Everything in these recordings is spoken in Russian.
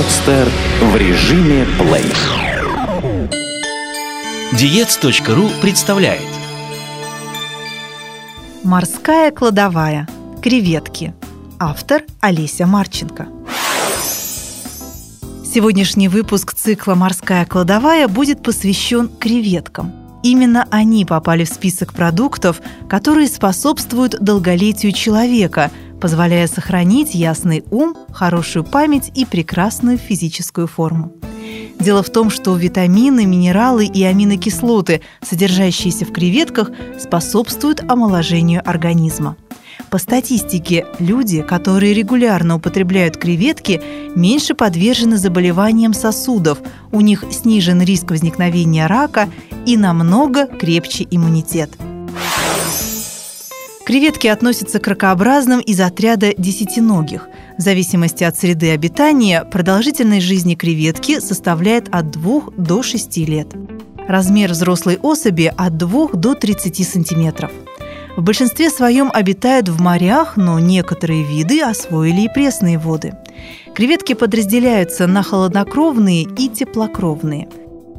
Подстер в режиме плей. Diets.ru представляет. Морская кладовая. Креветки. Автор Олеся Марченко. Сегодняшний выпуск цикла «Морская кладовая» будет посвящен креветкам. Именно они попали в список продуктов, которые способствуют долголетию человека, позволяя сохранить ясный ум, хорошую память и прекрасную физическую форму. Дело в том, что витамины, минералы и аминокислоты, содержащиеся в креветках, способствуют омоложению организма. По статистике, люди, которые регулярно употребляют креветки, меньше подвержены заболеваниям сосудов, у них снижен риск возникновения рака и намного крепче иммунитет. Креветки относятся к ракообразным из отряда десятиногих. В зависимости от среды обитания продолжительность жизни креветки составляет от 2 до 6 лет. Размер взрослой особи от 2 до 30 сантиметров. В большинстве своем обитают в морях, но некоторые виды освоили и пресные воды. Креветки подразделяются на холоднокровные и теплокровные.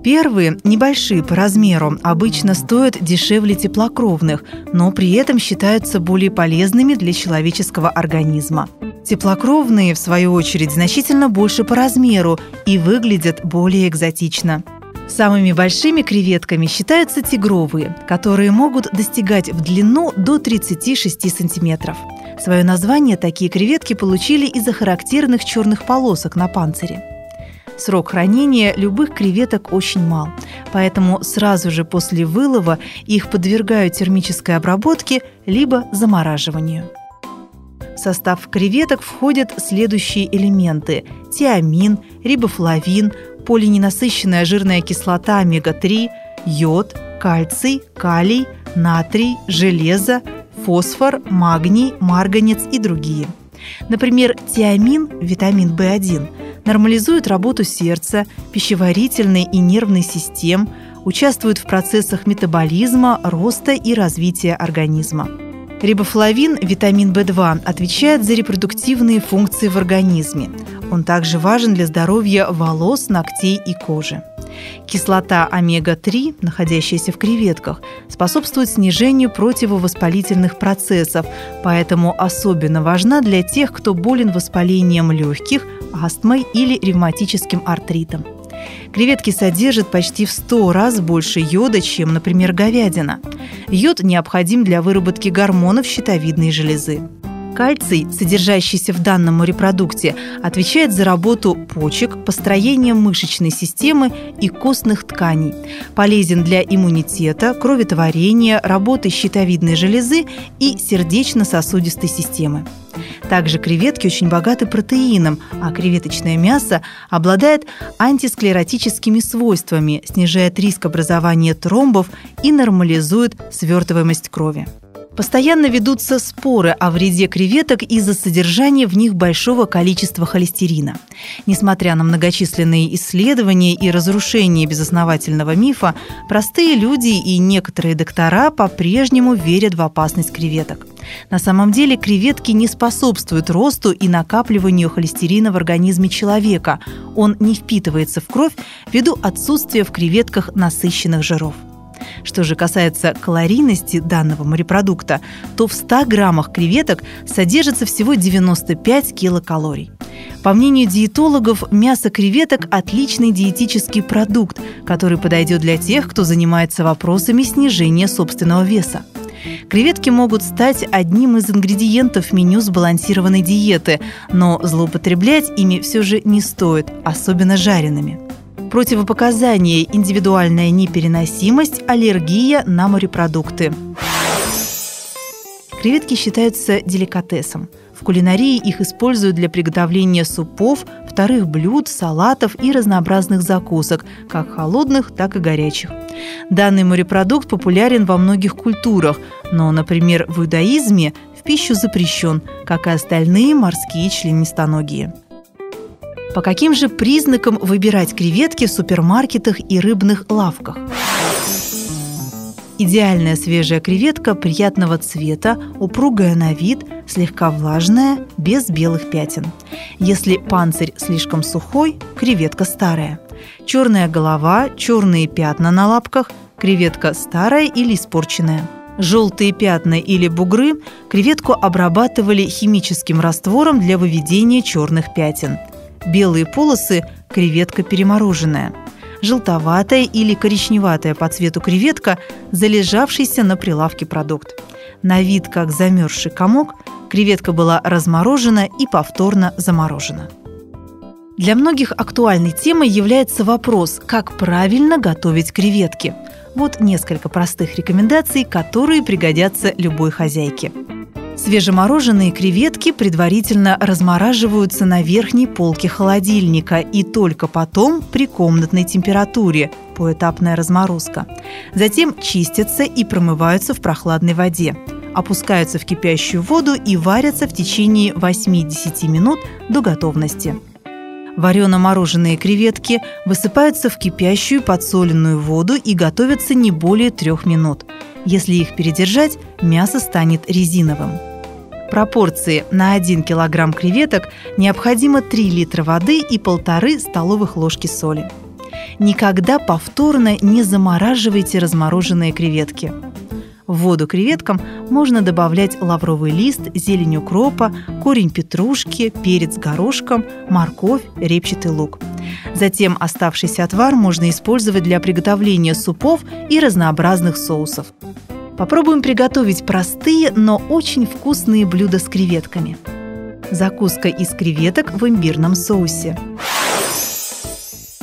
Первые, небольшие по размеру, обычно стоят дешевле теплокровных, но при этом считаются более полезными для человеческого организма. Теплокровные, в свою очередь, значительно больше по размеру и выглядят более экзотично. Самыми большими креветками считаются тигровые, которые могут достигать в длину до 36 сантиметров. Свое название такие креветки получили из-за характерных черных полосок на панцире. Срок хранения любых креветок очень мал, поэтому сразу же после вылова их подвергают термической обработке либо замораживанию. В состав креветок входят следующие элементы – тиамин, рибофлавин, полиненасыщенная жирная кислота омега-3, йод, кальций, калий, натрий, железо, фосфор, магний, марганец и другие. Например, тиамин, витамин В1, нормализует работу сердца, пищеварительной и нервной систем, участвует в процессах метаболизма, роста и развития организма. Рибофлавин, витамин В2, отвечает за репродуктивные функции в организме. Он также важен для здоровья волос, ногтей и кожи. Кислота омега-3, находящаяся в креветках, способствует снижению противовоспалительных процессов, поэтому особенно важна для тех, кто болен воспалением легких, астмой или ревматическим артритом. Креветки содержат почти в 100 раз больше йода, чем, например, говядина. Йод необходим для выработки гормонов щитовидной железы. Кальций, содержащийся в данном морепродукте, отвечает за работу почек, построение мышечной системы и костных тканей. Полезен для иммунитета, кроветворения, работы щитовидной железы и сердечно-сосудистой системы. Также креветки очень богаты протеином, а креветочное мясо обладает антисклеротическими свойствами, снижает риск образования тромбов и нормализует свертываемость крови. Постоянно ведутся споры о вреде креветок из-за содержания в них большого количества холестерина. Несмотря на многочисленные исследования и разрушение безосновательного мифа, простые люди и некоторые доктора по-прежнему верят в опасность креветок. На самом деле креветки не способствуют росту и накапливанию холестерина в организме человека. Он не впитывается в кровь ввиду отсутствия в креветках насыщенных жиров. Что же касается калорийности данного морепродукта, то в 100 граммах креветок содержится всего 95 килокалорий. По мнению диетологов, мясо креветок – отличный диетический продукт, который подойдет для тех, кто занимается вопросами снижения собственного веса. Креветки могут стать одним из ингредиентов меню сбалансированной диеты, но злоупотреблять ими все же не стоит, особенно жареными. Противопоказания: индивидуальная непереносимость, аллергия на морепродукты. Креветки считаются деликатесом. В кулинарии их используют для приготовления супов, вторых блюд, салатов и разнообразных закусок, как холодных, так и горячих. Данный морепродукт популярен во многих культурах, но, например, в иудаизме в пищу запрещен, как и остальные морские членистоногие. По каким же признакам выбирать креветки в супермаркетах и рыбных лавках? Идеальная свежая креветка приятного цвета, упругая на вид, слегка влажная, без белых пятен. Если панцирь слишком сухой, креветка старая. Черная голова, черные пятна на лапках, креветка старая или испорченная. Желтые пятна или бугры креветку обрабатывали химическим раствором для выведения черных пятен. Белые полосы – креветка перемороженная. Желтоватая или коричневатая по цвету креветка – залежавшийся на прилавке продукт. На вид как замерзший комок, креветка была разморожена и повторно заморожена. Для многих актуальной темой является вопрос, как правильно готовить креветки. Вот несколько простых рекомендаций, которые пригодятся любой хозяйке. Свежемороженые креветки предварительно размораживаются на верхней полке холодильника и только потом при комнатной температуре – поэтапная разморозка. Затем чистятся и промываются в прохладной воде. Опускаются в кипящую воду и варятся в течение 8-10 минут до готовности. Варено-мороженые креветки высыпаются в кипящую подсоленную воду и готовятся не более 3 минут. Если их передержать, мясо станет резиновым. Пропорции: на 1 кг креветок необходимо 3 литра воды и 1,5 столовых ложки соли. Никогда повторно не замораживайте размороженные креветки. В воду креветкам можно добавлять лавровый лист, зелень укропа, корень петрушки, перец горошком, морковь, репчатый лук. Затем оставшийся отвар можно использовать для приготовления супов и разнообразных соусов. Попробуем приготовить простые, но очень вкусные блюда с креветками. Закуска из креветок в имбирном соусе.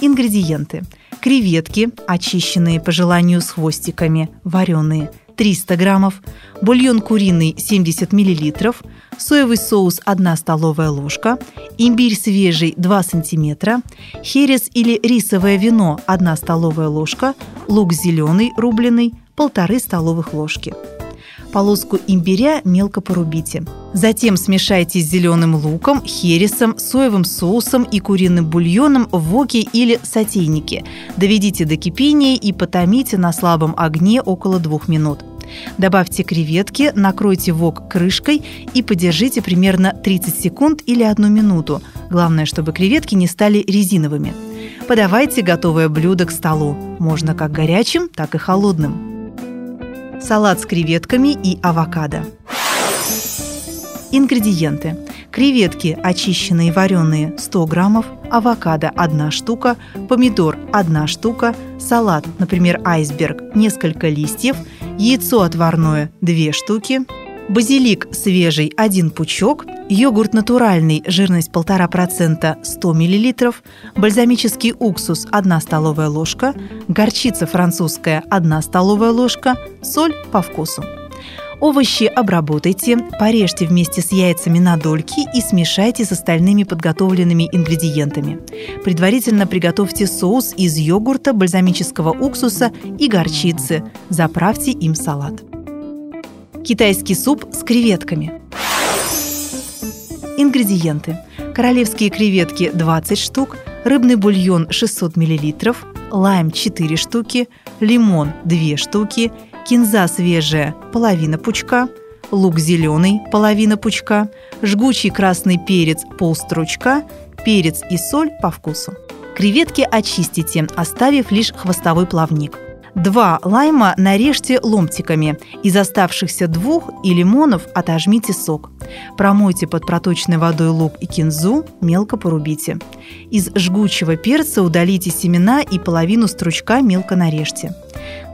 Ингредиенты: креветки, очищенные по желанию с хвостиками, вареные, 300 граммов, бульон куриный 70 мл, соевый соус 1 столовая ложка, имбирь свежий 2 см, херес или рисовое вино 1 столовая ложка, лук зеленый рубленый 1,5 столовых ложки. Полоску имбиря мелко порубите. Затем смешайте с зеленым луком, хересом, соевым соусом и куриным бульоном в воке или сотейнике. Доведите до кипения и потомите на слабом огне около 2 минут. Добавьте креветки, накройте вок крышкой и подержите примерно 30 секунд или 1 минуту. Главное, чтобы креветки не стали резиновыми. Подавайте готовое блюдо к столу. Можно как горячим, так и холодным. Салат с креветками и авокадо. Ингредиенты: креветки, очищенные вареные, 100 граммов, авокадо 1 штука, помидор 1 штука, салат, например, айсберг, несколько листьев, яйцо отварное 2 штуки, базилик свежий 1 пучок, йогурт натуральный, жирность 1,5%, 100 мл, бальзамический уксус 1 столовая ложка, горчица французская 1 столовая ложка, соль по вкусу. Овощи обработайте, порежьте вместе с яйцами на дольки и смешайте с остальными подготовленными ингредиентами. Предварительно приготовьте соус из йогурта, бальзамического уксуса и горчицы. Заправьте им салат. Китайский суп с креветками. Ингредиенты: королевские креветки 20 штук, рыбный бульон 600 мл, лайм 4 штуки, лимон 2 штуки, кинза свежая – половина пучка, лук зеленый – половина пучка, жгучий красный перец – полстручка, перец и соль по вкусу. Креветки очистите, оставив лишь хвостовой плавник. 2 лайма нарежьте ломтиками. Из оставшихся 2 и лимонов отожмите сок. Промойте под проточной водой лук и кинзу, мелко порубите. Из жгучего перца удалите семена и половину стручка мелко нарежьте.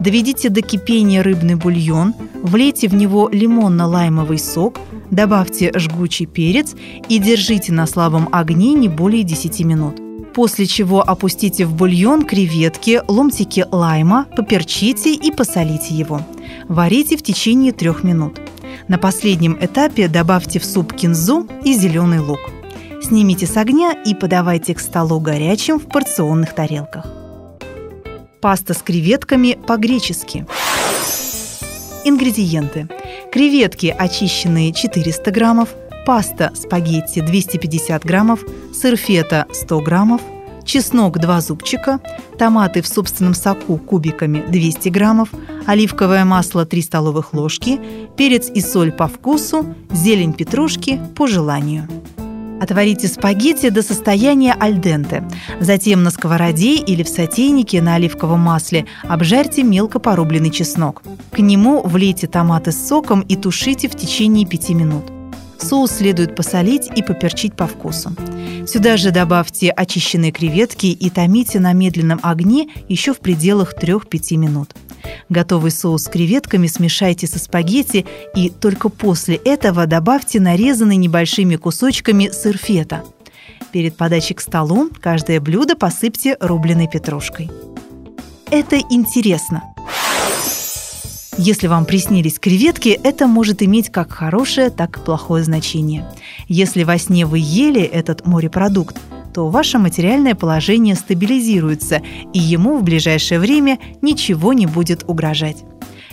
Доведите до кипения рыбный бульон, влейте в него лимонно-лаймовый сок, добавьте жгучий перец и держите на слабом огне не более 10 минут. После чего опустите в бульон креветки, ломтики лайма, поперчите и посолите его. Варите в течение 3 минут. На последнем этапе добавьте в суп кинзу и зеленый лук. Снимите с огня и подавайте к столу горячим в порционных тарелках. Паста с креветками по-гречески. Ингредиенты: креветки очищенные 400 граммов, паста спагетти 250 граммов, сыр фета 100 граммов, чеснок 2 зубчика, томаты в собственном соку кубиками 200 граммов, оливковое масло 3 столовых ложки, перец и соль по вкусу, зелень петрушки по желанию. Отварите спагетти до состояния альденте. Затем на сковороде или в сотейнике на оливковом масле обжарьте мелко порубленный чеснок. К нему влейте томаты с соком и тушите в течение 5 минут. Соус следует посолить и поперчить по вкусу. Сюда же добавьте очищенные креветки и томите на медленном огне еще в пределах 3-5 минут. Готовый соус с креветками смешайте со спагетти и только после этого добавьте нарезанный небольшими кусочками сыр фета. Перед подачей к столу каждое блюдо посыпьте рубленой петрушкой. Это интересно! Если вам приснились креветки, это может иметь как хорошее, так и плохое значение. Если во сне вы ели этот морепродукт, то ваше материальное положение стабилизируется, и ему в ближайшее время ничего не будет угрожать.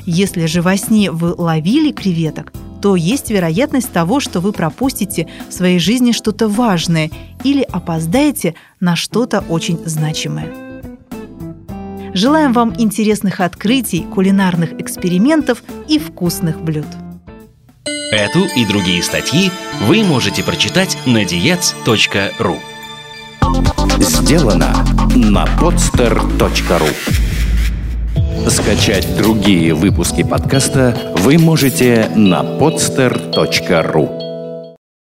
Если же во сне вы ловили креветок, то есть вероятность того, что вы пропустите в своей жизни что-то важное или опоздаете на что-то очень значимое. Желаем вам интересных открытий, кулинарных экспериментов и вкусных блюд. Эту и другие статьи вы можете прочитать на Diets.ru. Сделано на podster.ru. Скачать другие выпуски подкаста вы можете на podster.ru.